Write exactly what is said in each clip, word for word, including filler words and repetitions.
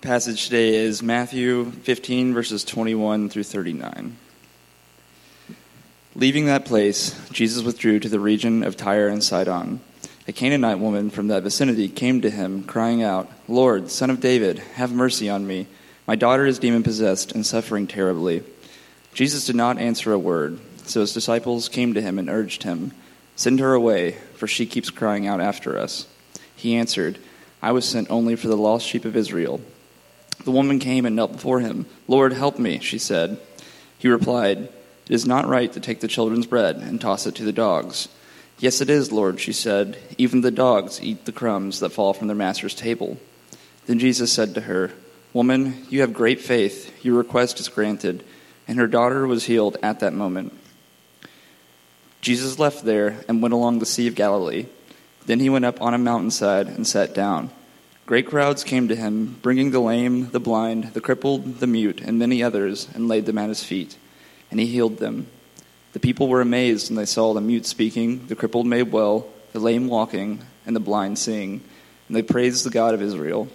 Passage today is Matthew fifteen, verses twenty-one through thirty-nine. Leaving that place, Jesus withdrew to the region of Tyre and Sidon. A Canaanite woman from that vicinity came to him, crying out, "Lord, Son of David, have mercy on me. My daughter is demon-possessed and suffering terribly." Jesus did not answer a word, so his disciples came to him and urged him, "Send her away, for she keeps crying out after us." He answered, "I was sent only for the lost sheep of Israel." The woman came and knelt before him. "Lord, help me," she said. He replied, "It is not right to take the children's bread and toss it to the dogs." "Yes, it is, Lord," she said. "Even the dogs eat the crumbs that fall from their master's table." Then Jesus said to her, "Woman, you have great faith. Your request is granted." And her daughter was healed at that moment. Jesus left there and went along the Sea of Galilee. Then he went up on a mountainside and sat down. Great crowds came to him, bringing the lame, the blind, the crippled, the mute, and many others, and laid them at his feet. And he healed them. The people were amazed when they saw the mute speaking, the crippled made well, the lame walking, and the blind seeing. And they praised the God of Israel.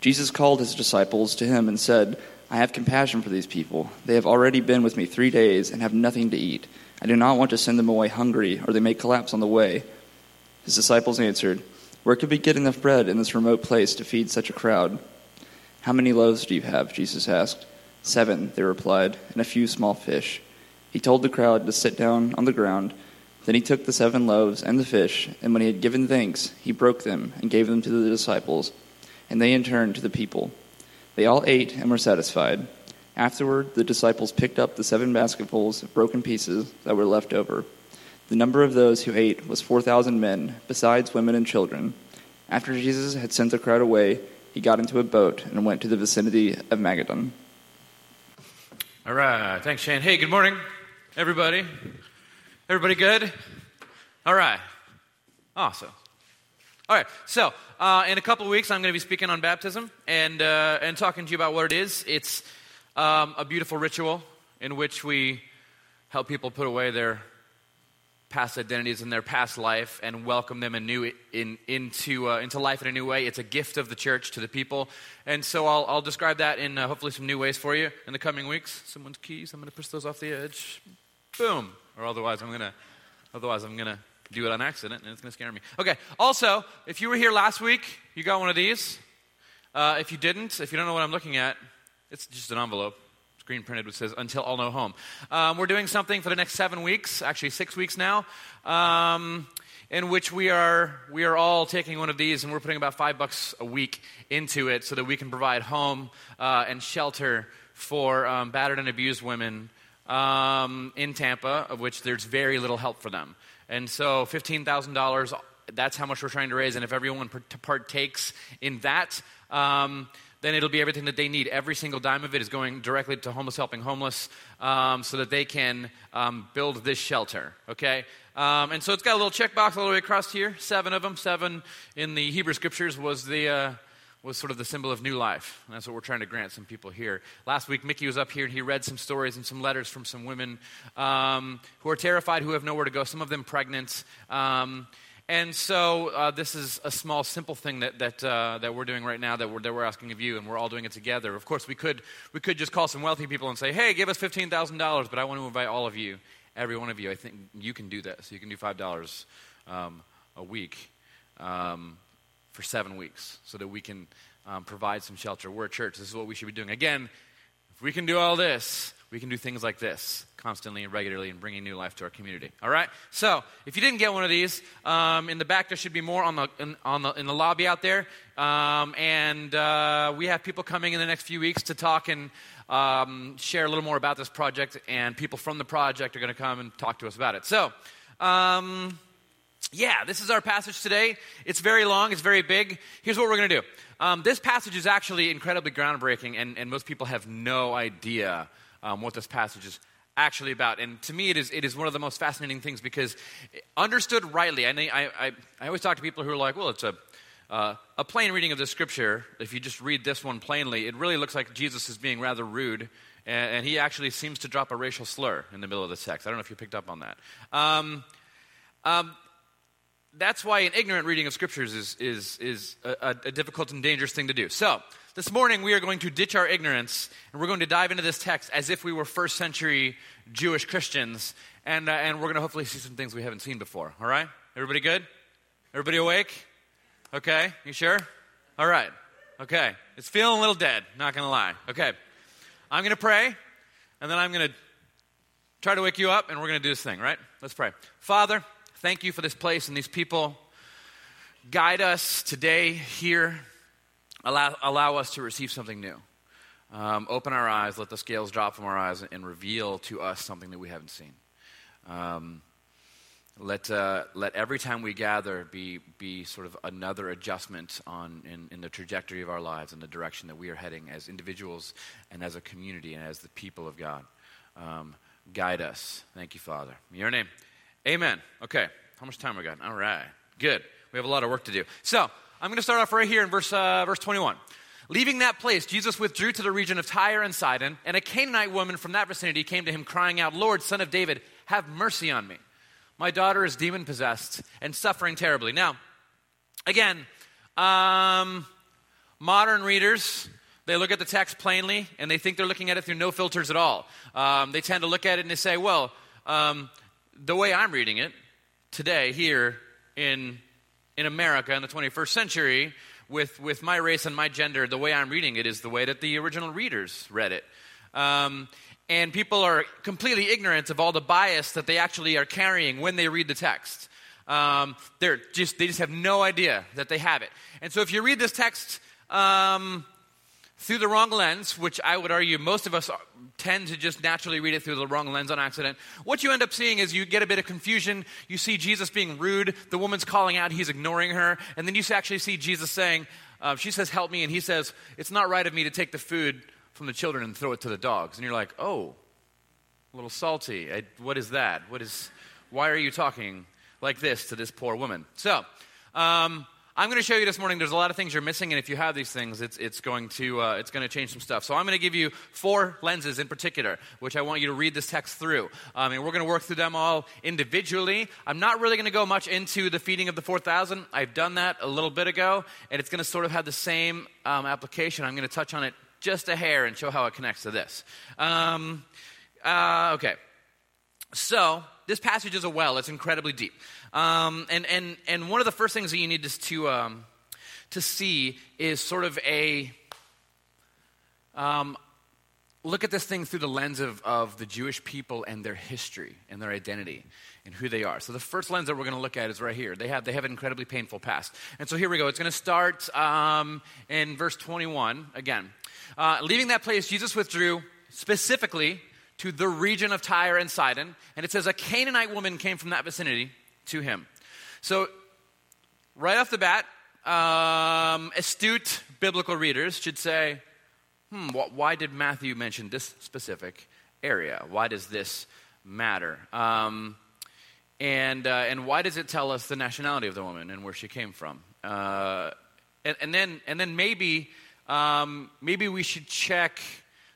Jesus called his disciples to him and said, "I have compassion for these people. They have already been with me three days and have nothing to eat. I do not want to send them away hungry, or they may collapse on the way." His disciples answered, "Where could we get enough bread in this remote place to feed such a crowd?" "How many loaves do you have?" Jesus asked. "Seven," they replied, "and a few small fish." He told the crowd to sit down on the ground. Then he took the seven loaves and the fish, and when he had given thanks, he broke them and gave them to the disciples, and they in turn to the people. They all ate and were satisfied. Afterward, the disciples picked up the seven basketfuls of broken pieces that were left over. The number of those who ate was four thousand men, besides women and children. After Jesus had sent the crowd away, he got into a boat and went to the vicinity of Magadan. All right. Thanks, Shane. Hey, good morning, everybody. Everybody good? All right. Awesome. All right. So uh, in a couple of weeks, I'm going to be speaking on baptism and, uh, and talking to you about what it is. It's um, a beautiful ritual in which we help people put away their past identities in their past life and welcome them in new, in, into uh, into life in a new way. It's a gift of the church to the people. And so I'll, I'll describe that in uh, hopefully some new ways for you in the coming weeks. Someone's keys. I'm going to push those off the edge. Boom. Or otherwise I'm going to otherwise I'm going to do it on accident and it's going to scare me. Okay. Also, if you were here last week, you got one of these. Uh, if you didn't, if you don't know what I'm looking at, it's just an envelope. Screen printed, which says, "Until All Know Home." Um, we're doing something for the next seven weeks, actually six weeks now, um, in which we are we are all taking one of these, and we're putting about five bucks a week into it so that we can provide home uh, and shelter for um, battered and abused women um, in Tampa, of which there's very little help for them. And so fifteen thousand dollars, that's how much we're trying to raise, and if everyone partakes in that, um then it'll be everything that they need. Every single dime of it is going directly to Homeless Helping Homeless um, so that they can um, build this shelter, okay? Um, and so it's got a little checkbox all the way across here, seven of them. Seven in the Hebrew Scriptures was the uh, was sort of the symbol of new life. And that's what we're trying to grant some people here. Last week, Mickey was up here, and he read some stories and some letters from some women um, who are terrified, who have nowhere to go, some of them pregnant, um And so uh, this is a small, simple thing that that uh, that we're doing right now that we're that we're asking of you, and we're all doing it together. Of course, we could we could just call some wealthy people and say, "Hey, give us fifteen thousand dollars," but I want to invite all of you, every one of you. I think you can do this. You can do five dollars um, a week um, for seven weeks, so that we can um, provide some shelter. We're a church. This is what we should be doing. Again, if we can do all this, we can do things like this constantly and regularly and bringing new life to our community. All right? So if you didn't get one of these, um, in the back there should be more on the in, on the, in the lobby out there. Um, and uh, we have people coming in the next few weeks to talk and um, share a little more about this project. And people from the project are going to come and talk to us about it. So, um, yeah, this is our passage today. It's very long. It's very big. Here's what we're going to do. Um, this passage is actually incredibly groundbreaking, and, and most people have no idea Um, what this passage is actually about. And to me, it is it is one of the most fascinating things because understood rightly, I I I always talk to people who are like, well, it's a uh, a plain reading of the scripture. If you just read this one plainly, it really looks like Jesus is being rather rude, and, and he actually seems to drop a racial slur in the middle of the text. I don't know if you picked up on that. Um, um, that's why an ignorant reading of scriptures is is is a, a difficult and dangerous thing to do. So This morning, we are going to ditch our ignorance, and we're going to dive into this text as if we were first century Jewish Christians, and uh, and we're going to hopefully see some things we haven't seen before, all right? Everybody good? Everybody awake? Okay, you sure? All right, okay. It's feeling a little dead, not going to lie. Okay, I'm going to pray, and then I'm going to try to wake you up, and we're going to do this thing, right? Let's pray. Father, thank you for this place and these people. Guide us today here. Allow, allow us to receive something new. Um, open our eyes, let the scales drop from our eyes, and reveal to us something that we haven't seen. Um, let uh, let every time we gather be be sort of another adjustment on in, in the trajectory of our lives and the direction that we are heading as individuals and as a community and as the people of God. Um, guide us. Thank you, Father. In your name. Amen. Okay. How much time we got? All right. Good. We have a lot of work to do. So, I'm going to start off right here in verse uh, verse twenty-one. Leaving that place, Jesus withdrew to the region of Tyre and Sidon, and a Canaanite woman from that vicinity came to him crying out, "Lord, Son of David, have mercy on me. My daughter is demon-possessed and suffering terribly." Now, again, um, modern readers, they look at the text plainly, and they think they're looking at it through no filters at all. Um, they tend to look at it and they say, well, um, the way I'm reading it today here in in America in the twenty-first century, with, with my race and my gender, the way I'm reading it is the way that the original readers read it. Um, and people are completely ignorant of all the bias that they actually are carrying when they read the text. Um, they're just they just have no idea that they have it. And so if you read this text um, through the wrong lens, which I would argue most of us tend to just naturally read it through the wrong lens on accident, what you end up seeing is you get a bit of confusion. You see Jesus being rude. The woman's calling out. He's ignoring her. And then you actually see Jesus saying, uh, she says, "Help me." And he says, "It's not right of me to take the food from the children and throw it to the dogs." And you're like, oh, a little salty. I, what is that? What is? Why are you talking like this to this poor woman? So, um... I'm going to show you this morning there's a lot of things you're missing, and if you have these things, it's it's going to uh, it's going to change some stuff. So I'm going to give you four lenses in particular, which I want you to read this text through. Um, and we're going to work through them all individually. I'm not really going to go much into the feeding of the four thousand. I've done that a little bit ago, and it's going to sort of have the same um, application. I'm going to touch on it just a hair and show how it connects to this. Um, uh, okay. So this passage is a well. It's incredibly deep. Um, and, and and one of the first things that you need to to, um, to see is sort of a um, look at this thing through the lens of, of the Jewish people and their history and their identity and who they are. So the first lens that we're going to look at is right here. They have they have an incredibly painful past. And so here we go. It's going to start um, in verse twenty-one again. Uh, leaving that place, Jesus withdrew specifically to the region of Tyre and Sidon. And it says a Canaanite woman came from that vicinity to him. So, right off the bat, um, astute biblical readers should say, hmm, wh- why did Matthew mention this specific area? Why does this matter? Um, and uh, and why does it tell us the nationality of the woman and where she came from? Uh, and, and then and then maybe um, maybe we should check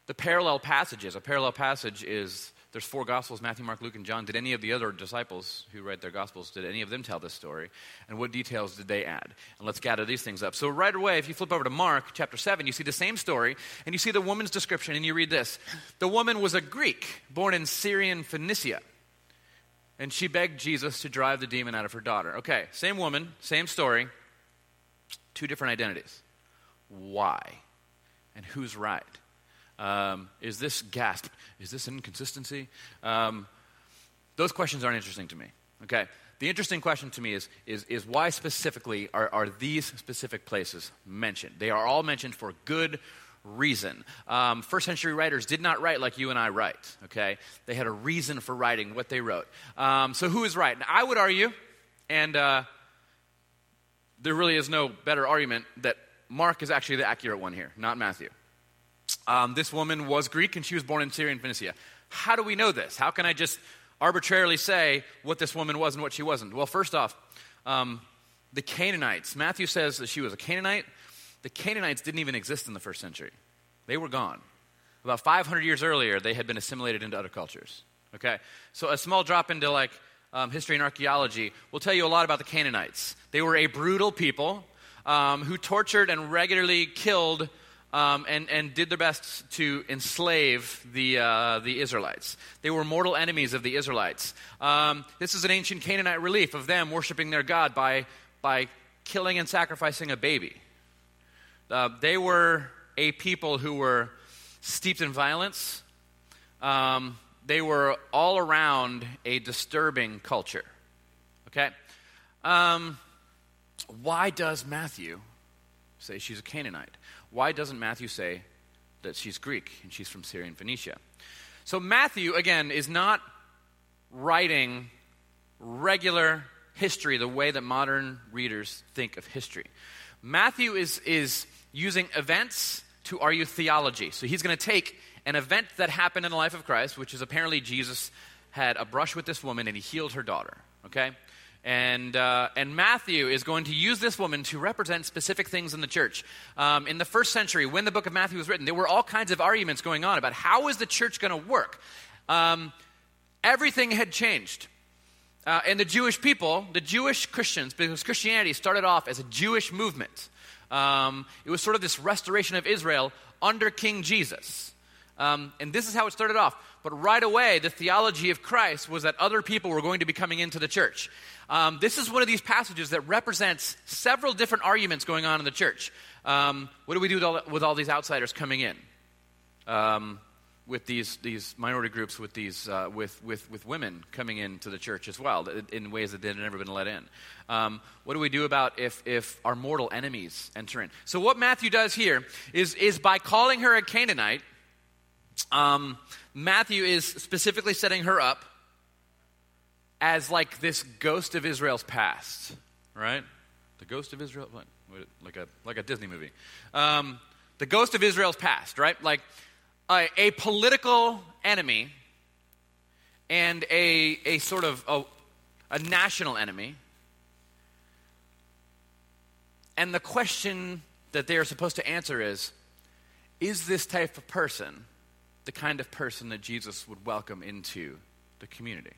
the parallel passages. A parallel passage is, there's four Gospels, Matthew, Mark, Luke, and John. Did any of the other disciples who write their Gospels, did any of them tell this story? And what details did they add? And let's gather these things up. So right away, if you flip over to Mark chapter seven, you see the same story, and you see the woman's description, and you read this. The woman was a Greek, born in Syrian Phoenicia, and she begged Jesus to drive the demon out of her daughter. Okay, same woman, same story, two different identities. Why? And who's right? Um, is this gasp? Is this inconsistency? Um, those questions aren't interesting to me. Okay, the interesting question to me is is is why specifically are, are these specific places mentioned? They are all mentioned for good reason. Um, first century writers did not write like you and I write. Okay, they had a reason for writing what they wrote. Um, so who is right? Now, I would argue, and uh, there really is no better argument, that Mark is actually the accurate one here, not Matthew. Um, this woman was Greek, and she was born in Syrian Phoenicia. How do we know this? How can I just arbitrarily say what this woman was and what she wasn't? Well, first off, um, the Canaanites. Matthew says that she was a Canaanite. The Canaanites didn't even exist in the first century. They were gone. About five hundred years earlier, they had been assimilated into other cultures. Okay? So a small drop into, like, um, history and archaeology will tell you a lot about the Canaanites. They were a brutal people um, who tortured and regularly killed um, and, and did their best to enslave the uh, the Israelites. They were mortal enemies of the Israelites. Um, this is an ancient Canaanite relief of them worshiping their God by by killing and sacrificing a baby. Uh, they were a people who were steeped in violence. Um, they were all around a disturbing culture. Okay? Um, why does Matthew say she's a Canaanite? Why doesn't Matthew say that she's Greek and she's from Syrian Phoenicia? So Matthew, again, is not writing regular history the way that modern readers think of history. Matthew is is using events to argue theology. So he's going to take an event that happened in the life of Christ, which is apparently Jesus had a brush with this woman and he healed her daughter, okay? And uh, and Matthew is going to use this woman to represent specific things in the church. Um, in the first century, when the book of Matthew was written, there were all kinds of arguments going on about how is the church going to work. Um, everything had changed. Uh, and the Jewish people, the Jewish Christians, because Christianity started off as a Jewish movement. Um, it was sort of this restoration of Israel under King Jesus. Um, and this is how it started off. But right away, the theology of Christ was that other people were going to be coming into the church. Um, this is one of these passages that represents several different arguments going on in the church. Um, what do we do with all, with all these outsiders coming in? Um, with these these minority groups, with these uh, with, with with women coming into the church as well, in ways that they'd never been let in. Um, what do we do about if if our mortal enemies enter in? So what Matthew does here is is by calling her a Canaanite, Um, Matthew is specifically setting her up as like this ghost of Israel's past, right? The ghost of Israel, like, like a like a Disney movie. Um, the ghost of Israel's past, right? Like a, a political enemy and a a sort of a, a national enemy. And the question that they are supposed to answer is, is this type of person the kind of person that Jesus would welcome into the community?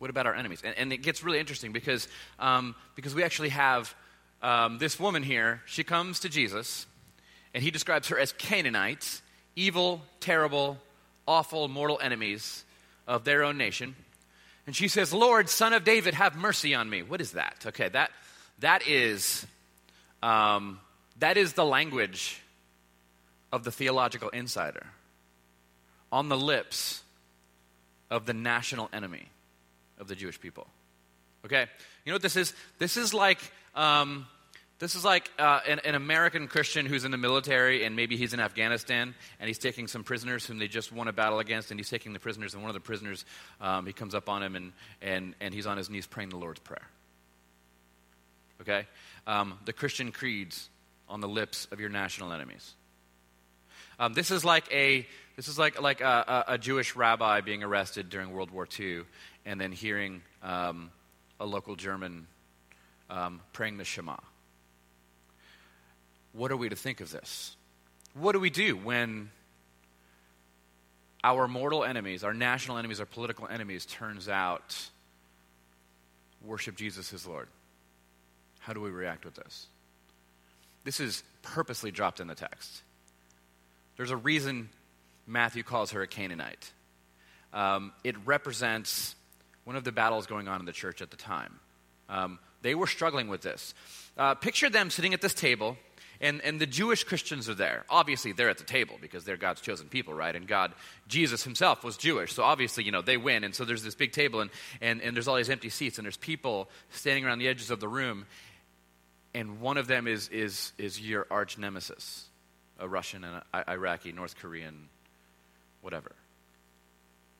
What about our enemies? And, and it gets really interesting because um, because we actually have um, this woman here. She comes to Jesus, and he describes her as Canaanites, evil, terrible, awful, mortal enemies of their own nation. And she says, "Lord, Son of David, have mercy on me." What is that? Okay, that that is um, that is the language of the theological insider on the lips of the national enemy of the Jewish people. Okay, you know what this is? This is like um, this is like uh, an, an American Christian who's in the military, and maybe he's in Afghanistan, and he's taking some prisoners whom they just won a battle against, and he's taking the prisoners, and one of the prisoners, um, he comes up on him, and and and he's on his knees praying the Lord's Prayer. Okay, um, the Christian creeds on the lips of your national enemies. Um, this is like a this is like like a, a Jewish rabbi being arrested during World War Two, and then hearing um, a local German um, praying the Shema. What are we to think of this? What do we do when our mortal enemies, our national enemies, our political enemies, turns out worship Jesus as Lord? How do we react with this? This is purposely dropped in the text. There's a reason Matthew calls her a Canaanite. Um, it represents one of the battles going on in the church at the time. Um, they were struggling with this. Uh, picture them sitting at this table, and, and the Jewish Christians are there. Obviously, they're at the table because they're God's chosen people, right? And God, Jesus himself was Jewish, so obviously, you know, they win. And so there's this big table, and, and, and there's all these empty seats, and there's people standing around the edges of the room, and one of them is is is your arch nemesis. A Russian, an Iraqi, North Korean, whatever.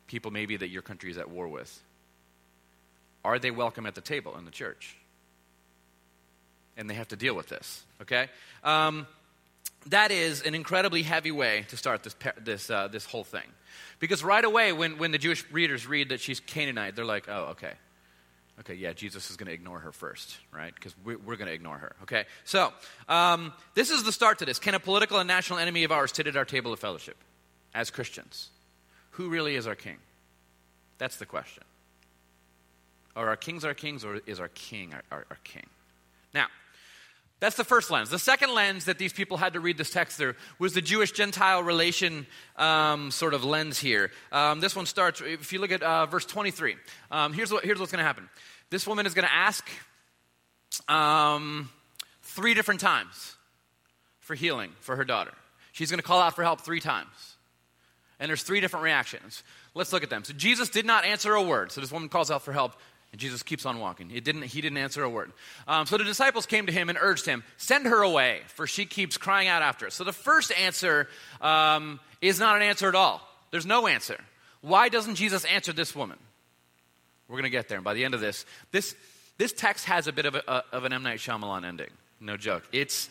People maybe that your country is at war with. Are they welcome at the table in the church? And they have to deal with this, okay? Um, that is an incredibly heavy way to start this this uh, this whole thing. Because right away, when, when the Jewish readers read that she's Canaanite, they're like, oh, okay. Okay, yeah, Jesus is going to ignore her first, right? Because we're, we're going to ignore her, okay? So, um, this is the start to this. Can a political and national enemy of ours sit at our table of fellowship as Christians? Who really is our king? That's the question. Are our kings our kings, or is our king our, our, our king? Now, That's the first lens. The second lens that these people had to read this text through was the Jewish-Gentile relation um, sort of lens here. Um, this one starts, if you look at uh, verse twenty-three, um, here's what, here's what's going to happen. This woman is going to ask um, three different times for healing for her daughter. She's going to call out for help three times. And there's three different reactions. Let's look at them. So Jesus did not answer a word. So this woman calls out for help. And Jesus keeps on walking. It didn't, he didn't answer a word. Um, so the disciples came to him and urged him, send her away, for she keeps crying out after us. So the first answer um, is not an answer at all. There's no answer. Why doesn't Jesus answer this woman? We're going to get there. And by the end of this, this this text has a bit of, a, uh, of an M. Night Shyamalan ending. No joke. It's,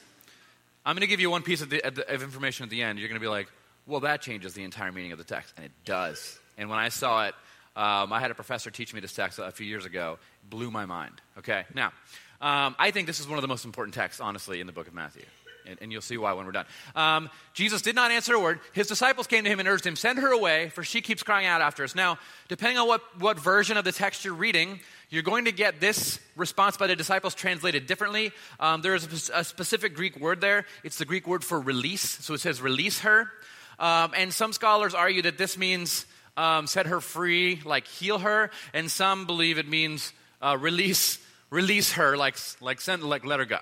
I'm going to give you one piece of, the, of information at the end. You're going to be like, well, that changes the entire meaning of the text. And it does. And when I saw it, Um, I had a professor teach me this text a few years ago. It blew my mind, okay? Now, um, I think this is one of the most important texts, honestly, in the book of Matthew. And, and you'll see why when we're done. Um, Jesus did not answer a word. His disciples came to him and urged him, send her away, for she keeps crying out after us. Now, depending on what, what version of the text you're reading, you're going to get this response by the disciples translated differently. Um, there is a, a specific Greek word there. It's the Greek word for release. So it says, release her. Um, and some scholars argue that this means... Um, set her free, like heal her, and some believe it means uh, release, release her, like like send, like let her go.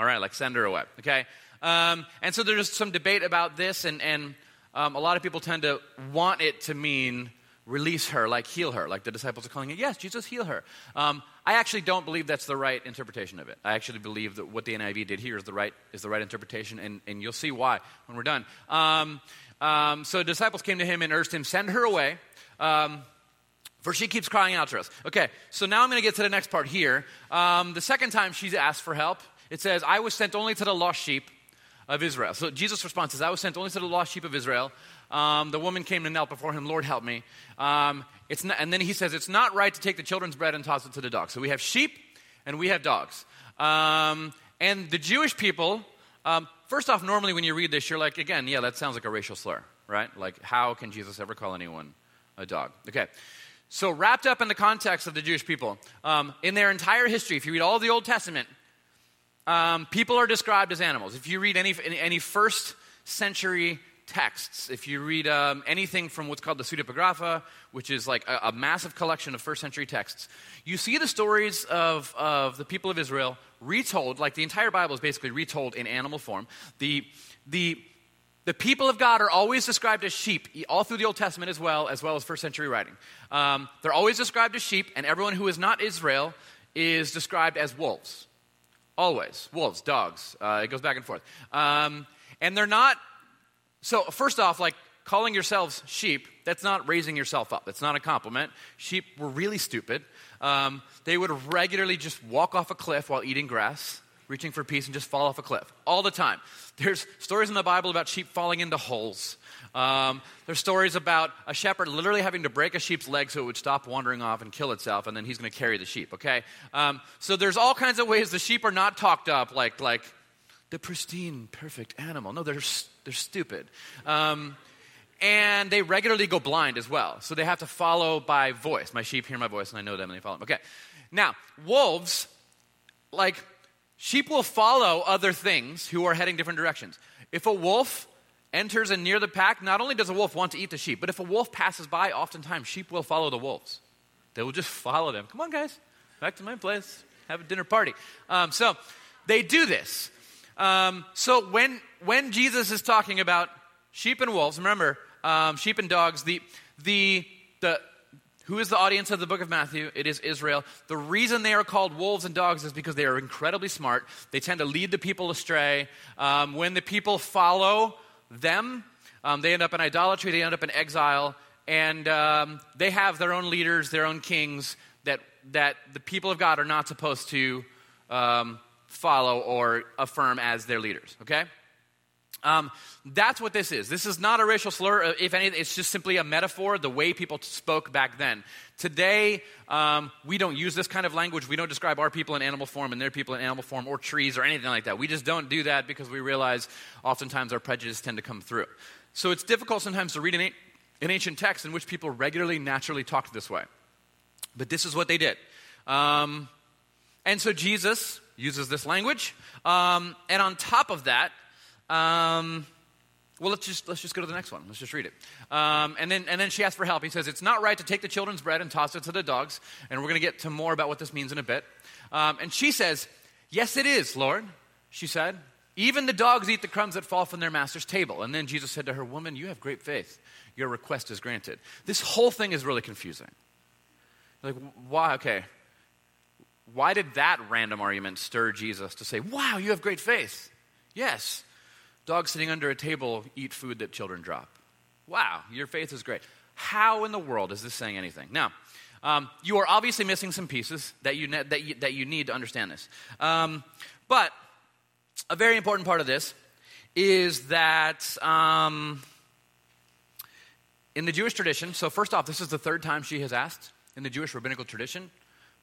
All right, like send her away. Okay, um, and so there's some debate about this, and and um, a lot of people tend to want it to mean release her, like heal her, like the disciples are calling it. Yes, Jesus, heal her. Um, I actually don't believe that's the right interpretation of it. I actually believe that what the N I V did here is the right is the right interpretation, and and you'll see why when we're done. Um, Um, so disciples came to him and urged him, send her away, um, for she keeps crying out to us. Okay, so now I'm going to get to the next part here. Um, the second time she's asked for help, it says, I was sent only to the lost sheep of Israel. So Jesus' response is, I was sent only to the lost sheep of Israel. Um, the woman came and knelt before him, Lord, help me. Um, it's not, and then he says, it's not right to take the children's bread and toss it to the dogs. So we have sheep and we have dogs. Um, and the Jewish people... Um, First off, normally when you read this, you're like, again, yeah, that sounds like a racial slur, right? Like, how can Jesus ever call anyone a dog? Okay, so wrapped up in the context of the Jewish people, um, in their entire history, if you read all the Old Testament, um, people are described as animals. If you read any any first century texts, if you read um, anything from what's called the pseudepigrapha, which is like a, a massive collection of first century texts, you see the stories of, of the people of Israel retold, like the entire Bible is basically retold in animal form. The the the people of God are always described as sheep, all through the Old Testament as well, as well as first century writing. Um, they're always described as sheep, and everyone who is not Israel is described as wolves. Always. Wolves, dogs. Uh, it goes back and forth. Um, and they're not... So first off, like, calling yourselves sheep, that's not raising yourself up. That's not a compliment. Sheep were really stupid. Um, they would regularly just walk off a cliff while eating grass, reaching for peace, and just fall off a cliff all the time. There's stories in the Bible about sheep falling into holes. Um, there's stories about a shepherd literally having to break a sheep's leg so it would stop wandering off and kill itself, and then he's going to carry the sheep, okay? Um, so there's all kinds of ways the sheep are not talked up, like like the pristine, perfect animal. No, they're, they're stupid. Um And they regularly go blind as well. So they have to follow by voice. My sheep hear my voice and I know them and they follow them. Okay. Now, wolves, like sheep will follow other things who are heading different directions. If a wolf enters and near the pack, not only does a wolf want to eat the sheep, but if a wolf passes by, oftentimes sheep will follow the wolves. They will just follow them. Come on, guys. Back to my place. Have a dinner party. Um, so they do this. Um, so when when Jesus is talking about sheep and wolves, remember... Um, sheep and dogs, the, the, the, who is the audience of the book of Matthew? It is Israel. The reason they are called wolves and dogs is because they are incredibly smart. They tend to lead the people astray. Um, when the people follow them, um, they end up in idolatry, they end up in exile, and um, they have their own leaders, their own kings that, that the people of God are not supposed to um, follow or affirm as their leaders, okay? Um, that's what this is. This is not a racial slur. If anything, it's just simply a metaphor, the way people spoke back then. Today, um, we don't use this kind of language. We don't describe our people in animal form and their people in animal form or trees or anything like that. We just don't do that because we realize oftentimes our prejudices tend to come through. So it's difficult sometimes to read an, an ancient text in which people regularly, naturally talked this way. But this is what they did. Um, and so Jesus uses this language. Um, and on top of that, um, well, let's just let's just go to the next one. Let's just read it. Um, and then and then she asked for help. He says, it's not right to take the children's bread and toss it to the dogs. And we're going to get to more about what this means in a bit. Um, and she says, yes, it is, Lord, she said. Even the dogs eat the crumbs that fall from their master's table. And then Jesus said to her, woman, you have great faith. Your request is granted. This whole thing is really confusing. Like, why? Okay. Why did that random argument stir Jesus to say, wow, you have great faith? Yes. Dogs sitting under a table eat food that children drop. Wow, your faith is great. How in the world is this saying anything? Now, um, you are obviously missing some pieces that you, ne- that you, that you need to understand this. Um, but... A very important part of this is that um, in the Jewish tradition, so first off, this is the third time she has asked. In the Jewish rabbinical tradition,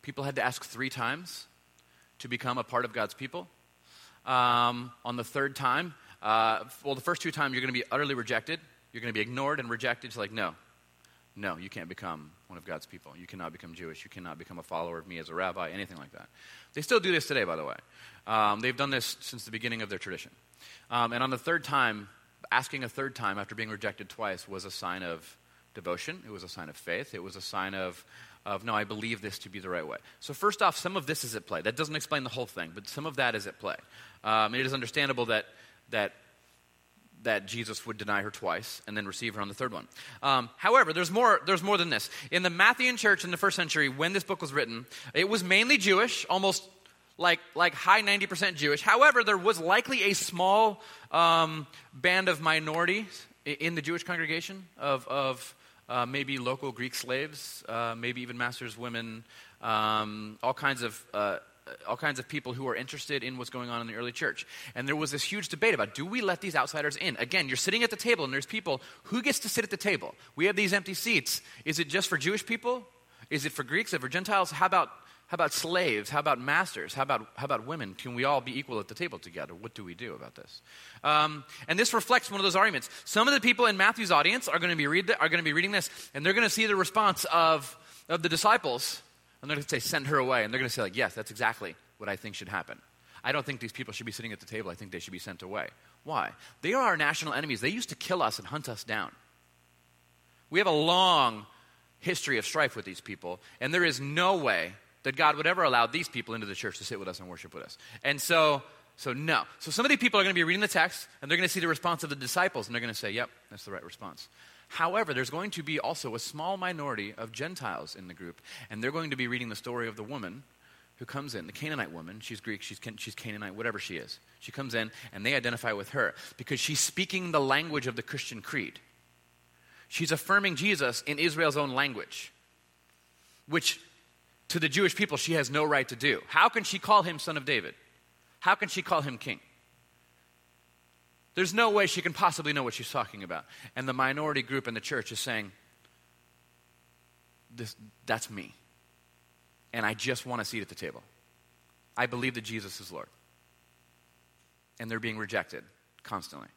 people had to ask three times to become a part of God's people. Um, on the third time, uh, well, the first two times, you're going to be utterly rejected. You're going to be ignored and rejected. It's like, no, no, you can't become one of God's people. You cannot become Jewish. You cannot become a follower of me as a rabbi, anything like that. They still do this today, by the way. Um, they've done this since the beginning of their tradition. Um, and on the third time, asking a third time after being rejected twice was a sign of devotion. It was a sign of faith. It was a sign of, of no, I believe this to be the right way. So first off, some of this is at play. That doesn't explain the whole thing, but some of that is at play. Um, it is understandable that that that Jesus would deny her twice and then receive her on the third one. Um, however, there's more There's more than this. In the Matthean church in the first century, when this book was written, it was mainly Jewish, almost like like high ninety percent Jewish. However, there was likely a small um, band of minorities in the Jewish congregation of, of uh, maybe local Greek slaves, uh, maybe even masters, women, um, all kinds of uh all kinds of people who are interested in what's going on in the early church. And there was this huge debate about, do we let these outsiders in? Again, you're sitting at the table and there's people. Who gets to sit at the table? We have these empty seats. Is it just for Jewish people? Is it for Greeks? Is it for Gentiles? How about how about slaves? How about masters? How about how about women? Can we all be equal at the table together? What do we do about this? Um, and this reflects one of those arguments. Some of the people in Matthew's audience are going to be read the, are going to be reading this, and they're going to see the response of of the disciples. And they're going to say, send her away. And they're going to say, like, yes, that's exactly what I think should happen. I don't think these people should be sitting at the table. I think they should be sent away. Why? They are our national enemies. They used to kill us and hunt us down. We have a long history of strife with these people. And there is no way that God would ever allow these people into the church to sit with us and worship with us. And so, so no. So some of these people are going to be reading the text. And they're going to see the response of the disciples. And they're going to say, yep, that's the right response. However, there's going to be also a small minority of Gentiles in the group, and they're going to be reading the story of the woman who comes in, the Canaanite woman. She's Greek, she's Can- she's Canaanite, whatever she is. She comes in, and they identify with her because she's speaking the language of the Christian creed. She's affirming Jesus in Israel's own language, which to the Jewish people she has no right to do. How can she call him son of David? How can she call him king? There's no way she can possibly know what she's talking about. And the minority group in the church is saying, this, that's me. And I just want a seat at the table. I believe that Jesus is Lord. And they're being rejected constantly.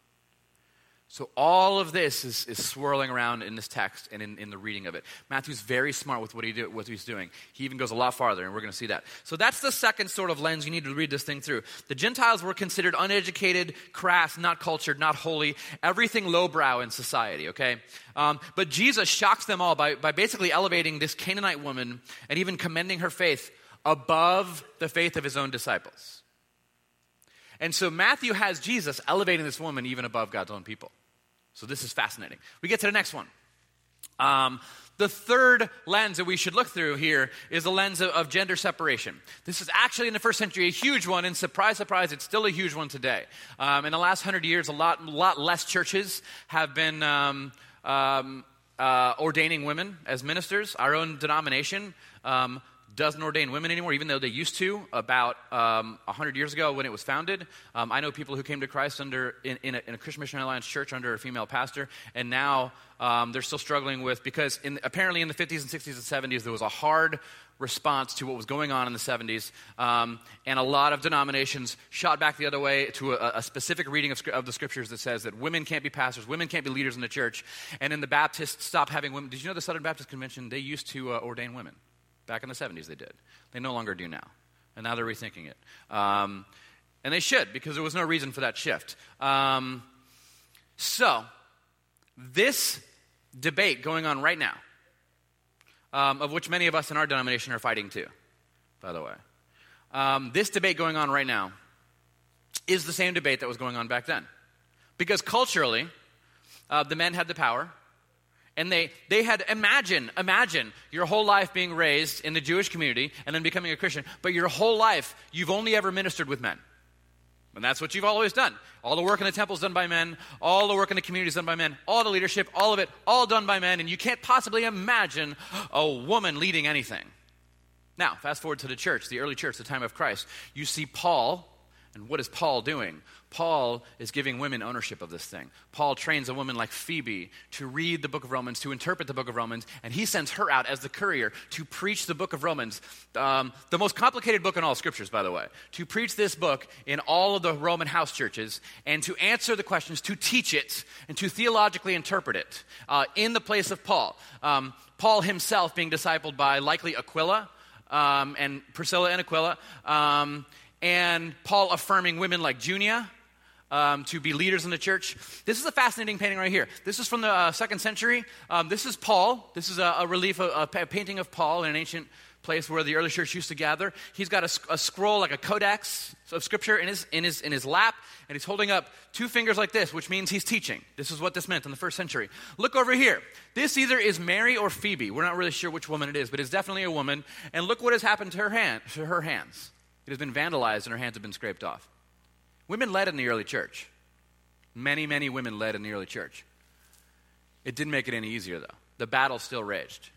So all of this is, is swirling around in this text and in, in the reading of it. Matthew's very smart with what he do, what he's doing. He even goes a lot farther, and we're going to see that. So that's the second sort of lens you need to read this thing through. The Gentiles were considered uneducated, crass, not cultured, not holy, everything lowbrow in society, okay? Um, but Jesus shocks them all by, by basically elevating this Canaanite woman and even commending her faith above the faith of his own disciples. And so Matthew has Jesus elevating this woman even above God's own people. So this is fascinating. We get to the next one. Um, the third lens that we should look through here is the lens of, of gender separation. This is actually in the first century a huge one, and surprise, surprise, it's still a huge one today. Um, in the last hundred years, a lot, lot less churches have been um, um, uh, ordaining women as ministers. Our own denomination Um, doesn't ordain women anymore, even though they used to about um, one hundred years ago when it was founded. Um, I know people who came to Christ under in, in, a, in a Christian Missionary Alliance church under a female pastor, and now um, they're still struggling with, because in, apparently in the fifties and sixties and seventies, there was a hard response to what was going on in the seventies, um, and a lot of denominations shot back the other way to a, a specific reading of, of the scriptures that says that women can't be pastors, women can't be leaders in the church, and then the Baptists stopped having women. Did you know the Southern Baptist Convention, they used to uh, ordain women? Back in the seventies, they did. They no longer do now. and now they're rethinking it. Um, and they should, because there was no reason for that shift. Um, so, this debate going on right now, um, of which many of us in our denomination are fighting too, by the way. Um, this debate going on right now is the same debate that was going on back then. Because culturally, uh, the men had the power, and they, they had, imagine, imagine your whole life being raised in the Jewish community and then becoming a Christian, but your whole life, you've only ever ministered with men. And that's what you've always done. All the work in the temple's done by men, all the work in the community's done by men, all the leadership, all of it, all done by men, and you can't possibly imagine a woman leading anything. Now, fast forward to the church, the early church, the time of Christ. You see Paul, and what is Paul doing? Paul is giving women ownership of this thing. Paul trains a woman like Phoebe to read the book of Romans, to interpret the book of Romans, and he sends her out as the courier to preach the book of Romans, um, the most complicated book in all scriptures, by the way, to preach this book in all of the Roman house churches and to answer the questions, to teach it, and to theologically interpret it uh, in the place of Paul. Um, Paul himself being discipled by likely Aquila, Um, and Priscilla and Aquila, um, and Paul affirming women like Junia um, to be leaders in the church. This is a fascinating painting right here. This is from the uh, second century. Um, this is Paul. This is a, a relief, a, a painting of Paul in an ancient place where the early church used to gather. He's got a, a scroll, like a codex of scripture in his in his in his lap, and he's holding up two fingers like this, which means he's teaching. This is what this meant in the first century. Look over here. This either is Mary or Phoebe. We're not really sure which woman it is, but it's definitely a woman. And look what has happened to her hand, to her hands. It has been vandalized, and her hands have been scraped off. Women led in the early church. Many, many women led in the early church. It didn't make it any easier, though. The battle still raged.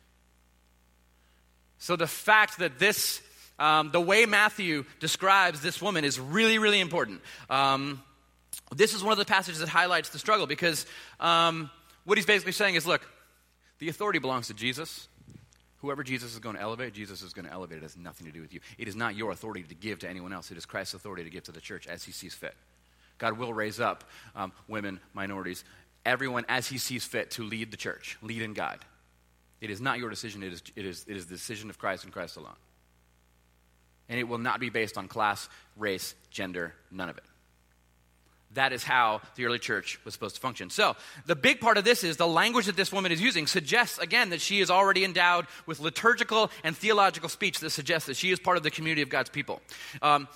So the fact that this, um, the way Matthew describes this woman is really, really important. Um, this is one of the passages that highlights the struggle because um, what he's basically saying is, look, the authority belongs to Jesus. Whoever Jesus is going to elevate, Jesus is going to elevate. It has nothing to do with you. It is not your authority to give to anyone else. It is Christ's authority to give to the church as he sees fit. God will raise up um, women, minorities, everyone as he sees fit to lead the church, lead and guide. It is not your decision. It is, it is it is the decision of Christ and Christ alone. And it will not be based on class, race, gender, none of it. That is how the early church was supposed to function. So the big part of this is the language that this woman is using suggests, again, that she is already endowed with liturgical and theological speech that suggests that she is part of the community of God's people. Um,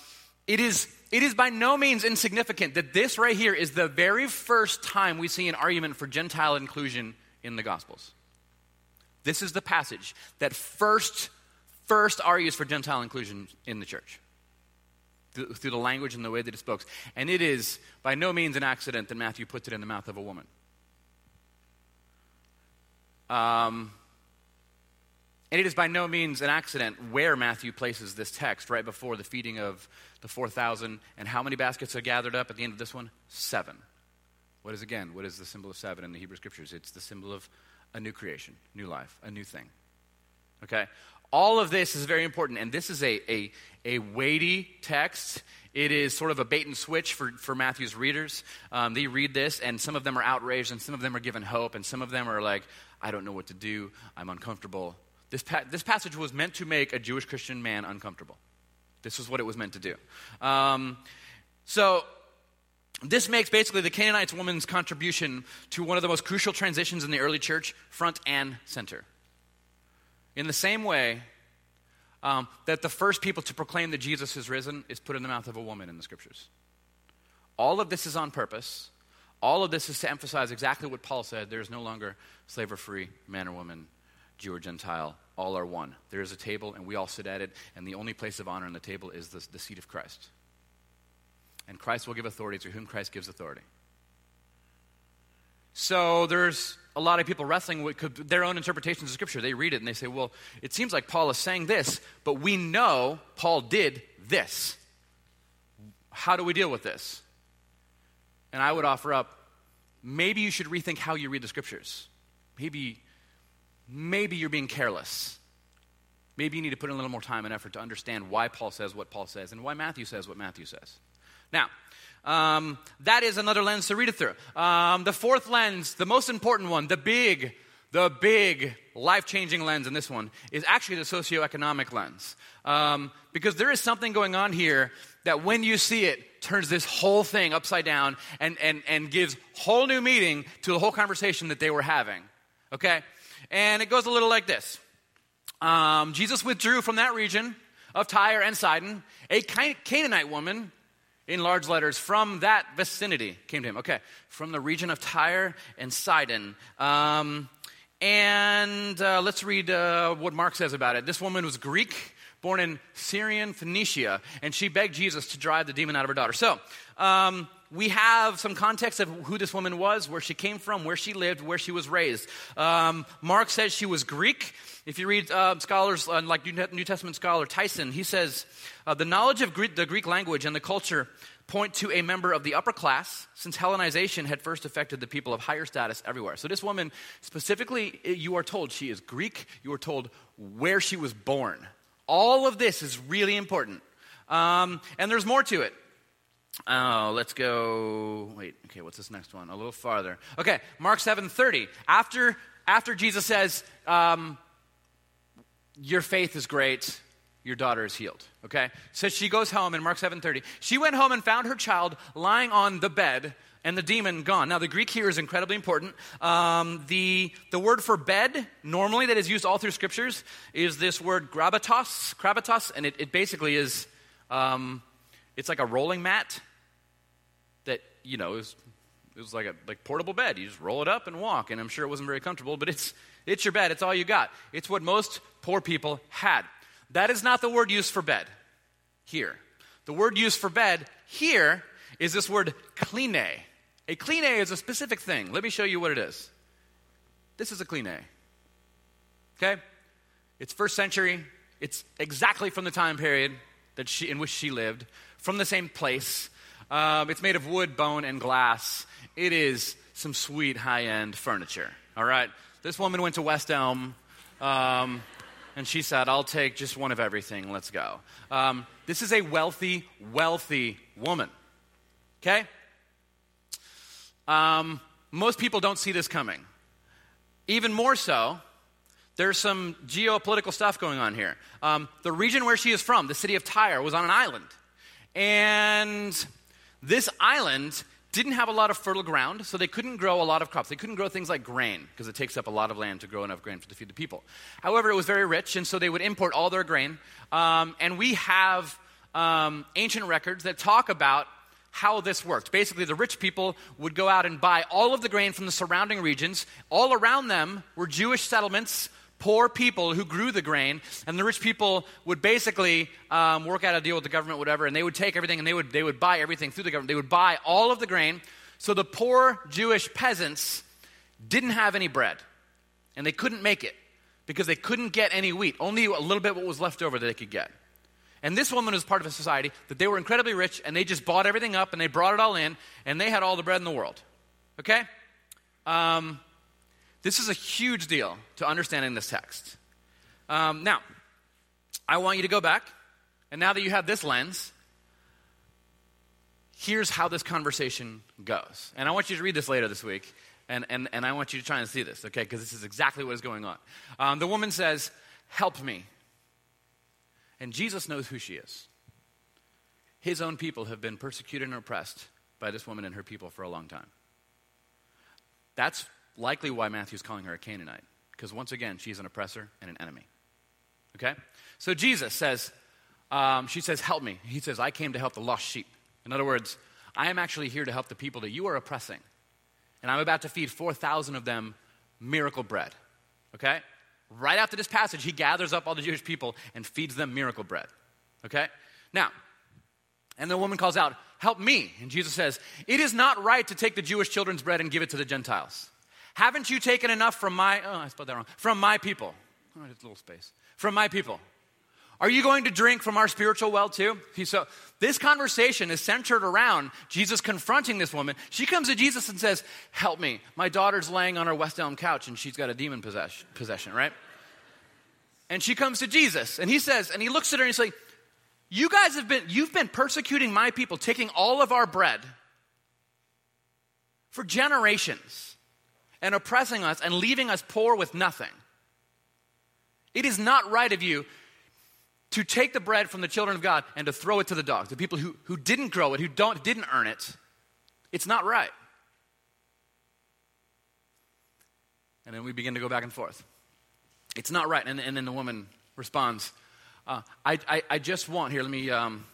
it is It is by no means insignificant that this right here is the very first time we see an argument for Gentile inclusion in the Gospels. This is the passage that first, first argues for Gentile inclusion in the church through, through the language and the way that it spoke. And it is by no means an accident that Matthew puts it in the mouth of a woman. Um, and it is by no means an accident where Matthew places this text right before the feeding of the four thousand. And how many baskets are gathered up at the end of this one? Seven. What is, again, what is the symbol of seven in the Hebrew Scriptures? It's the symbol of a new creation, new life, a new thing. Okay? All of this is very important, and this is a a, a weighty text. It is sort of a bait and switch for, for Matthew's readers. Um, they read this, and some of them are outraged, and some of them are given hope, and some of them are like, I don't know what to do. I'm uncomfortable. This pa- this passage was meant to make a Jewish Christian man uncomfortable. This is what it was meant to do. Um, so... This makes basically the Canaanite woman's contribution to one of the most crucial transitions in the early church front and center. In the same way um, that the first people to proclaim that Jesus is risen is put in the mouth of a woman in the scriptures. All of this is on purpose. All of this is to emphasize exactly what Paul said. There is no longer slave or free, man or woman, Jew or Gentile. All are one. There is a table and we all sit at it. And the only place of honor on the table is the, the seat of Christ. And Christ will give authority to whom Christ gives authority. So there's a lot of people wrestling with their own interpretations of Scripture. They read it and they say, well, it seems like Paul is saying this, but we know Paul did this. How do we deal with this? And I would offer up, maybe you should rethink how you read the Scriptures. Maybe, maybe you're being careless. Maybe you need to put in a little more time and effort to understand why Paul says what Paul says and why Matthew says what Matthew says. Now, um, that is another lens to read it through. Um, the fourth lens, the most important one, the big, The big life-changing lens in this one is actually the socioeconomic lens. Um, because there is something going on here that when you see it, turns this whole thing upside down and, and, and gives whole new meaning to the whole conversation that they were having. Okay? And it goes a little like this. Um, Jesus withdrew from that region of Tyre and Sidon. A Canaanite woman, in large letters, from that vicinity came to him. Okay, from the region of Tyre and Sidon. Um... And uh, let's read uh, what Mark says about it. This woman was Greek, born in Syrian Phoenicia, and she begged Jesus to drive the demon out of her daughter. So um, we have some context of who this woman was, where she came from, where she lived, where she was raised. Um, Mark says she was Greek. If you read uh, scholars uh, like New Testament scholar Tyson, he says, uh, the knowledge of Greek, the Greek language and the culture point to a member of the upper class, since Hellenization had first affected the people of higher status everywhere. So this woman, specifically, you are told she is Greek. You are told where she was born. All of this is really important. Um, and there's more to it. Oh, let's go. Wait, okay, what's this next one? A little farther. Okay, Mark seven thirty. After, after Jesus says, um, your faith is great, your daughter is healed, okay? So she goes home in Mark seven thirty. She went home and found her child lying on the bed and the demon gone. Now, the Greek here is incredibly important. Um, the the word for bed, normally, that is used all through scriptures, is this word krabatos, krabatos, and it, it basically is, um, it's like a rolling mat that, you know, is... It was like a like portable bed. You just roll it up and walk. And I'm sure it wasn't very comfortable, but it's it's your bed. It's all you got. It's what most poor people had. That is not the word used for bed here. The word used for bed here is this word klinae. A klinae is a specific thing. Let me show you what it is. This is a klinae. Okay? It's first century. It's exactly from the time period that she in which she lived, from the same place. Um, it's made of wood, bone, and glass. It is some sweet high-end furniture, all right? This woman went to West Elm, um, and she said, I'll take just one of everything. Let's go. Um, this is a wealthy, wealthy woman, okay? Um, most people don't see this coming. Even more so, there's some geopolitical stuff going on here. Um, the region where she is from, the city of Tyre, was on an island, and this island didn't have a lot of fertile ground, so they couldn't grow a lot of crops. They couldn't grow things like grain, because it takes up a lot of land to grow enough grain to feed the people. However, it was very rich, and so they would import all their grain. Um, and we have um, ancient records that talk about how this worked. Basically, the rich people would go out and buy all of the grain from the surrounding regions. All around them were Jewish settlements, poor people who grew the grain, and the rich people would basically um, work out a deal with the government, whatever, and they would take everything and they would they would buy everything through the government. They would buy all of the grain. So the poor Jewish peasants didn't have any bread, and they couldn't make it because they couldn't get any wheat. Only a little bit what was left over that they could get. And this woman was part of a society that they were incredibly rich, and they just bought everything up and they brought it all in, and they had all the bread in the world. Okay? Um... This is a huge deal to understanding this text. Um, now, I want you to go back, and now that you have this lens, here's how this conversation goes. And I want you to read this later this week, and, and, and I want you to try and see this, okay, because this is exactly what is going on. Um, the woman says, help me. And Jesus knows who she is. His own people have been persecuted and oppressed by this woman and her people for a long time. That's likely why Matthew's calling her a Canaanite, because once again, she's an oppressor and an enemy, okay? So Jesus says, um, she says, help me. He says, I came to help the lost sheep. In other words, I am actually here to help the people that you are oppressing, and I'm about to feed four thousand of them miracle bread, okay? Right after this passage, he gathers up all the Jewish people and feeds them miracle bread, okay? Now, and the woman calls out, help me. And Jesus says, it is not right to take the Jewish children's bread and give it to the Gentiles. Haven't you taken enough from my, oh, I spelled that wrong, from my people? Oh, just a little space. From my people. Are you going to drink from our spiritual well too? So this conversation is centered around Jesus confronting this woman. She comes to Jesus and says, help me. My daughter's laying on her West Elm couch and she's got a demon possession, possession, right? And she comes to Jesus and he says, and he looks at her and he's like, you guys have been, you've been persecuting my people, taking all of our bread for generations. and oppressing us and leaving us poor with nothing. It is not right of you to take the bread from the children of God and to throw it to the dogs, the people who, who didn't grow it, who don't didn't earn it. It's not right. And then we begin to go back and forth. It's not right. And, and then the woman responds, uh, I, I I just want here. Let me um,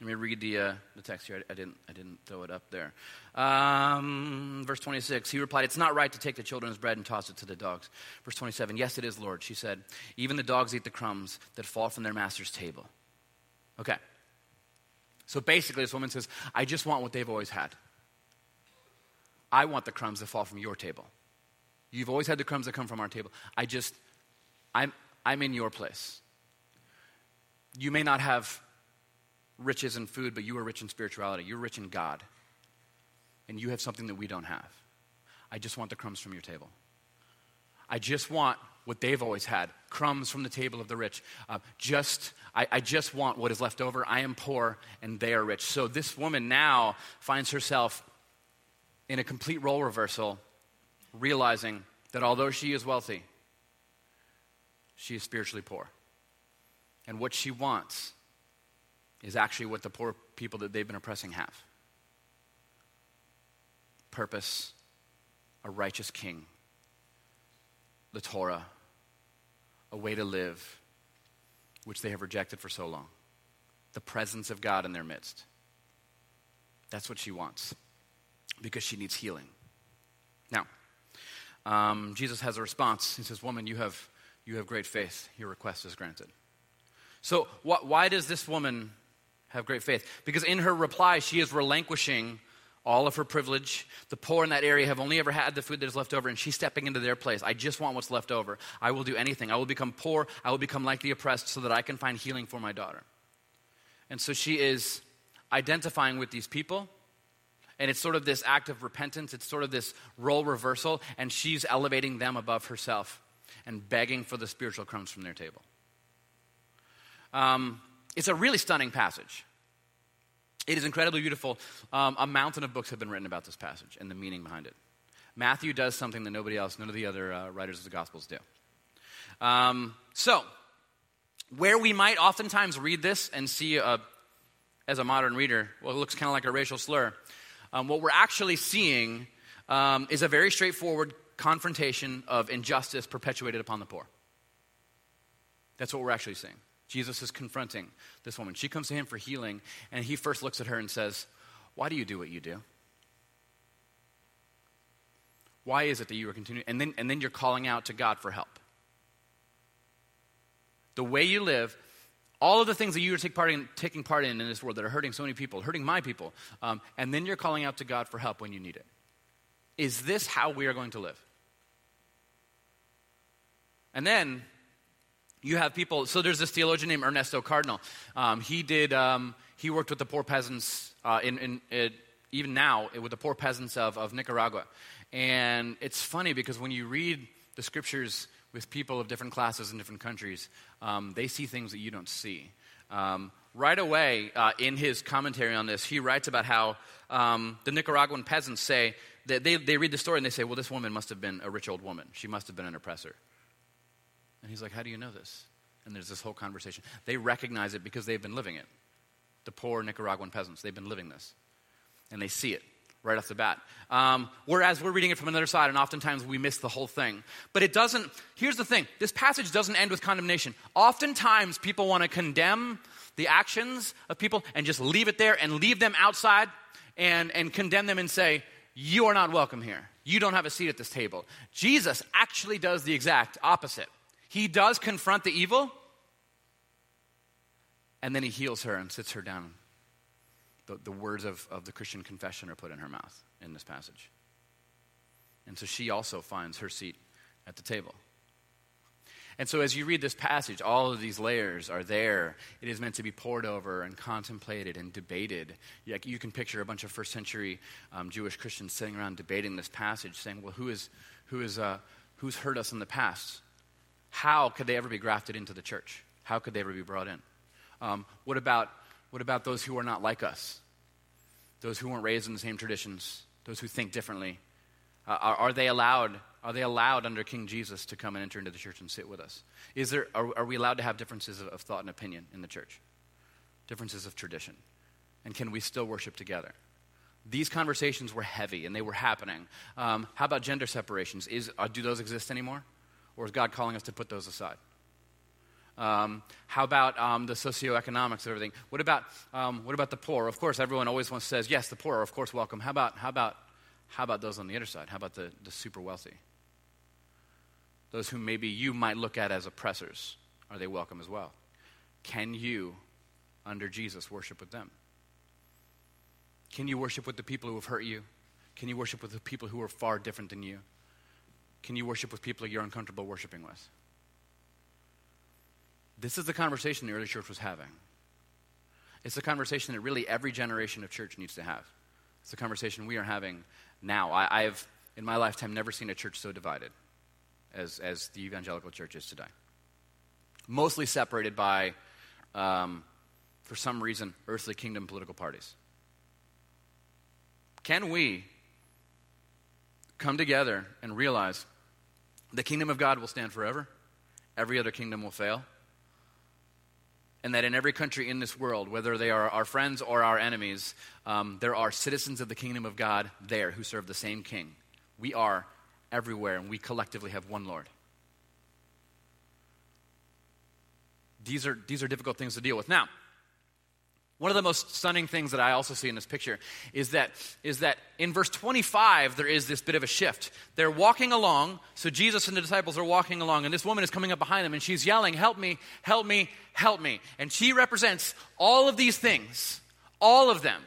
let me read the uh, the text here. I, I didn't I didn't throw it up there. Um, verse twenty-six. He replied, "It's not right to take the children's bread and toss it to the dogs." Verse twenty-seven. "Yes, it is, Lord," she said. "Even the dogs eat the crumbs that fall from their master's table." Okay. So basically, this woman says, "I just want what they've always had. I want the crumbs that fall from your table. You've always had the crumbs that come from our table. I just, I'm, I'm in your place. You may not have riches and food, but you are rich in spirituality. You're rich in God. And you have something that we don't have. I just want the crumbs from your table. I just want what they've always had, crumbs from the table of the rich. Uh, just, I, I just want what is left over. I am poor and they are rich." So this woman now finds herself in a complete role reversal, realizing that although she is wealthy, she is spiritually poor. And what she wants is actually what the poor people that they've been oppressing have. Purpose, a righteous king, the Torah, a way to live, which they have rejected for so long. The presence of God in their midst. That's what she wants, because she needs healing. Now, Um, Jesus has a response. He says, "Woman, you have you have great faith. Your request is granted." So wh- why does this woman have great faith? Because in her reply, she is relinquishing all of her privilege. The poor in that area have only ever had the food that is left over, and she's stepping into their place. I just want what's left over. I will do anything. I will become poor. I will become like the oppressed so that I can find healing for my daughter. And so she is identifying with these people. And it's sort of this act of repentance. It's sort of this role reversal. And she's elevating them above herself and begging for the spiritual crumbs from their table. Um, it's a really stunning passage. It is incredibly beautiful. Um, a mountain of books have been written about this passage and the meaning behind it. Matthew does something that nobody else, none of the other uh, writers of the Gospels do. Um, so, where we might oftentimes read this and see a, as a modern reader, well, it looks kind of like a racial slur. Um, what we're actually seeing um, is a very straightforward confrontation of injustice perpetuated upon the poor. That's what we're actually seeing. Jesus is confronting this woman. She comes to him for healing, and he first looks at her and says, "Why do you do what you do? Why is it that you are continuing?" And then, and then you're calling out to God for help. The way you live, all of the things that you are take part in, taking part in in this world that are hurting so many people, hurting my people, um, and then you're calling out to God for help when you need it. Is this how we are going to live? And then you have people. So there's this theologian named Ernesto Cardinal. Um, he did. Um, he worked with the poor peasants uh, in, in, in even now with the poor peasants of, of Nicaragua. And it's funny because when you read the scriptures with people of different classes in different countries, um, they see things that you don't see. Um, right away, uh, in his commentary on this, he writes about how um, the Nicaraguan peasants say, that they, they read the story and they say, "Well, this woman must have been a rich old woman. She must have been an oppressor." And he's like, "How do you know this?" And there's this whole conversation. They recognize it because they've been living it. The poor Nicaraguan peasants, they've been living this. And they see it right off the bat. Um, whereas we're reading it from another side, and oftentimes we miss the whole thing. But it doesn't, here's the thing, this passage doesn't end with condemnation. Oftentimes people want to condemn the actions of people and just leave it there and leave them outside and, and condemn them and say, "You are not welcome here. You don't have a seat at this table." Jesus actually does the exact opposite. He does confront the evil, and then he heals her and sits her down. The, the words of, of the Christian confession are put in her mouth in this passage. And so she also finds her seat at the table. And so as you read this passage, all of these layers are there. It is meant to be poured over and contemplated and debated. You, you can picture a bunch of first century um, Jewish Christians sitting around debating this passage, saying, "Well, who is, who is, uh, who's hurt us in the past? How could they ever be grafted into the church? How could they ever be brought in? Um, what about... What about those who are not like us? Those who weren't raised in the same traditions, those who think differently? Uh, are, are they allowed? Are they allowed under King Jesus to come and enter into the church and sit with us? Is there? Are, are we allowed to have differences of, of thought and opinion in the church? Differences of tradition, and can we still worship together? These conversations were heavy, and they were happening. Um, how about gender separations? Is uh, do those exist anymore, or is God calling us to put those aside? Um, how about um, the socioeconomics of everything? What about um, what about the poor? Of course, everyone always wants says yes, the poor are of course welcome. How about how about how about those on the other side? How about the, the super wealthy? Those who maybe you might look at as oppressors, are they welcome as well? Can you, under Jesus, worship with them? Can you worship with the people who have hurt you? Can you worship with the people who are far different than you? Can you worship with people you're uncomfortable worshiping with? This is the conversation the early church was having. It's the conversation that really every generation of church needs to have. It's the conversation we are having now. I, I've, in my lifetime, never seen a church so divided as, as the evangelical church is today. Mostly separated by, um, for some reason, earthly kingdom political parties. Can we come together and realize the kingdom of God will stand forever, every other kingdom will fail, and that in every country in this world, whether they are our friends or our enemies, um, there are citizens of the kingdom of God there who serve the same king. We are everywhere, and we collectively have one Lord. These are, these are difficult things to deal with. Now, one of the most stunning things that I also see in this picture is that is that in verse twenty-five, there is this bit of a shift. They're walking along, so Jesus and the disciples are walking along, and this woman is coming up behind them, and she's yelling, "Help me, help me, help me." And she represents all of these things, all of them.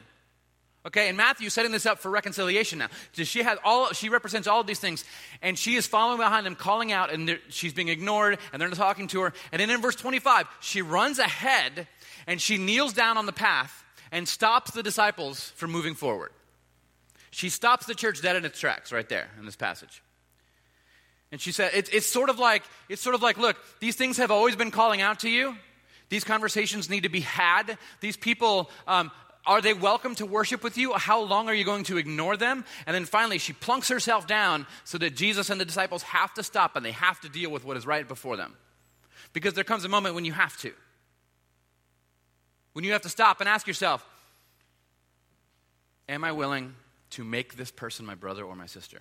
Okay, and Matthew setting this up for reconciliation now. So she has all. She represents all of these things, and she is following behind them, calling out, and she's being ignored, and they're not talking to her. And then in verse twenty-five, she runs ahead, and she kneels down on the path and stops the disciples from moving forward. She stops the church dead in its tracks right there in this passage. And she said, it, it's sort of like, it's sort of like, look, these things have always been calling out to you. These conversations need to be had. These people, um, are they welcome to worship with you? How long are you going to ignore them? And then finally, she plunks herself down so that Jesus and the disciples have to stop and they have to deal with what is right before them. Because there comes a moment when you have to. When you have to stop and ask yourself, am I willing to make this person my brother or my sister?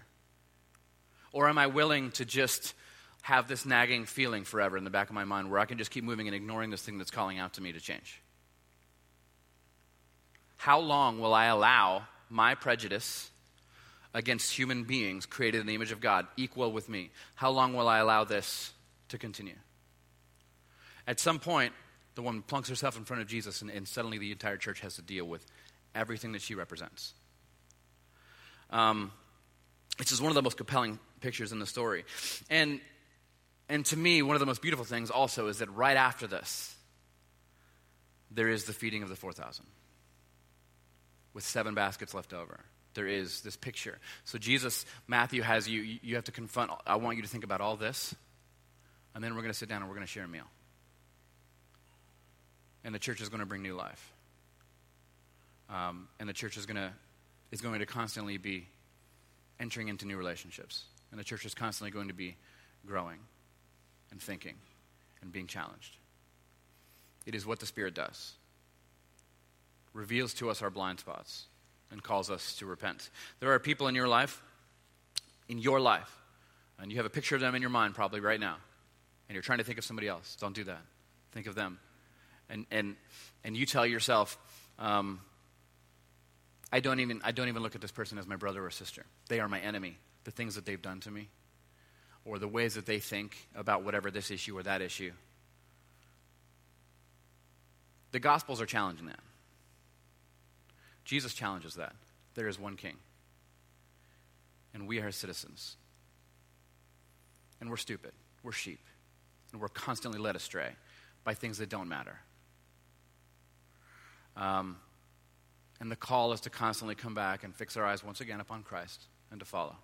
Or am I willing to just have this nagging feeling forever in the back of my mind where I can just keep moving and ignoring this thing that's calling out to me to change? How long will I allow my prejudice against human beings created in the image of God equal with me? How long will I allow this to continue? At some point, the woman plunks herself in front of Jesus, and, and suddenly the entire church has to deal with everything that she represents. Um, this is one of the most compelling pictures in the story. And, and to me, one of the most beautiful things also is that right after this, there is the feeding of the four thousand with seven baskets left over. There is this picture. So Jesus, Matthew has you, you have to confront, I want you to think about all this, and then we're going to sit down and we're going to share a meal. And the church is going to bring new life. Um, and the church is going to is going to constantly be entering into new relationships. And the church is constantly going to be growing and thinking and being challenged. It is what the Spirit does. Reveals to us our blind spots and calls us to repent. There are people in your life, in your life, and you have a picture of them in your mind probably right now. And you're trying to think of somebody else. Don't do that. Think of them. And and and you tell yourself, um, I don't even I don't even look at this person as my brother or sister. They are my enemy. The things that they've done to me, or the ways that they think about whatever this issue or that issue. The Gospels are challenging that. Jesus challenges that. There is one King, and we are citizens. And we're stupid. We're sheep, and we're constantly led astray by things that don't matter. Um, and the call is to constantly come back and fix our eyes once again upon Christ and to follow,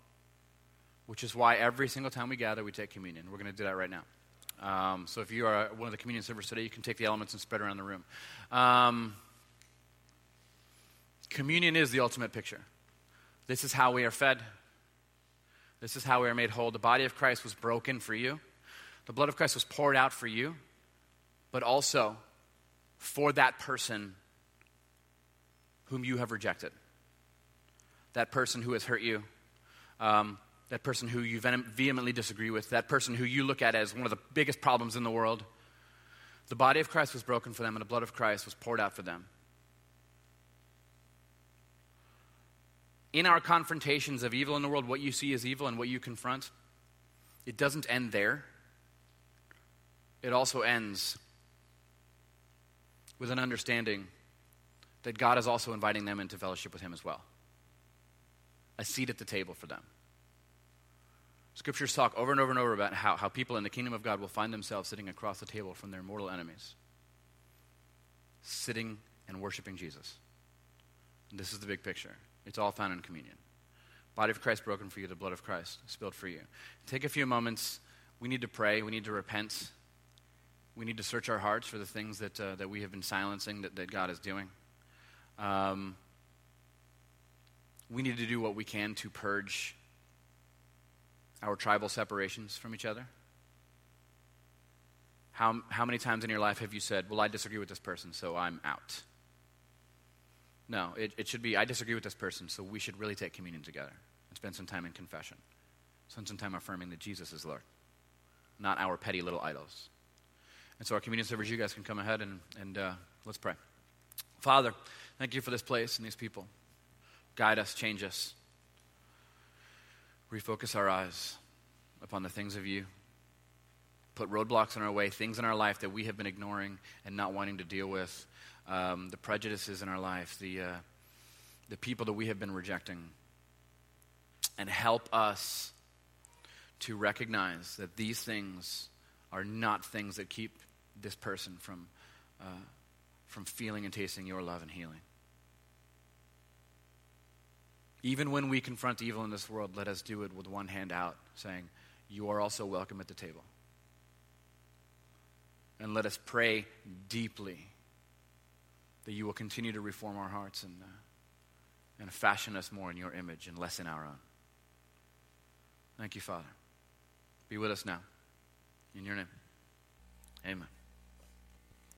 which is why every single time we gather, we take communion. We're going to do that right now. Um, so if you are one of the communion servers today, you can take the elements and spread around the room. Um, communion is the ultimate picture. This is how we are fed. This is how we are made whole. The body of Christ was broken for you. The blood of Christ was poured out for you, but also for that person whom you have rejected. That person who has hurt you. Um, that person who you vehemently disagree with. That person who you look at as one of the biggest problems in the world. The body of Christ was broken for them, and the blood of Christ was poured out for them. In our confrontations of evil in the world, what you see is evil and what you confront, it doesn't end there. It also ends with an understanding that God is also inviting them into fellowship with him as well. A seat at the table for them. Scriptures talk over and over and over about how, how people in the kingdom of God will find themselves sitting across the table from their mortal enemies, sitting and worshiping Jesus. And this is the big picture. It's all found in communion. Body of Christ broken for you, the blood of Christ spilled for you. Take a few moments. We need to pray. We need to repent. We need to search our hearts for the things that uh, that we have been silencing that, that God is doing. Um, we need to do what we can to purge our tribal separations from each other. How how many times in your life have you said, well, I disagree with this person, so I'm out? No, it, it should be, I disagree with this person, so we should really take communion together and spend some time in confession. Spend some time affirming that Jesus is Lord, not our petty little idols. And so our communion servers, you guys can come ahead and, and uh, let's pray. Father, thank you for this place and these people. Guide us, change us. Refocus our eyes upon the things of you. Put roadblocks in our way, things in our life that we have been ignoring and not wanting to deal with, um, the prejudices in our life, the uh, the people that we have been rejecting. And help us to recognize that these things are not things that keep this person from uh, from feeling and tasting your love and healing. Even when we confront evil in this world, let us do it with one hand out, saying, you are also welcome at the table. And let us pray deeply that you will continue to reform our hearts and, uh, and fashion us more in your image and less in our own. Thank you, Father. Be with us now. In your name, amen.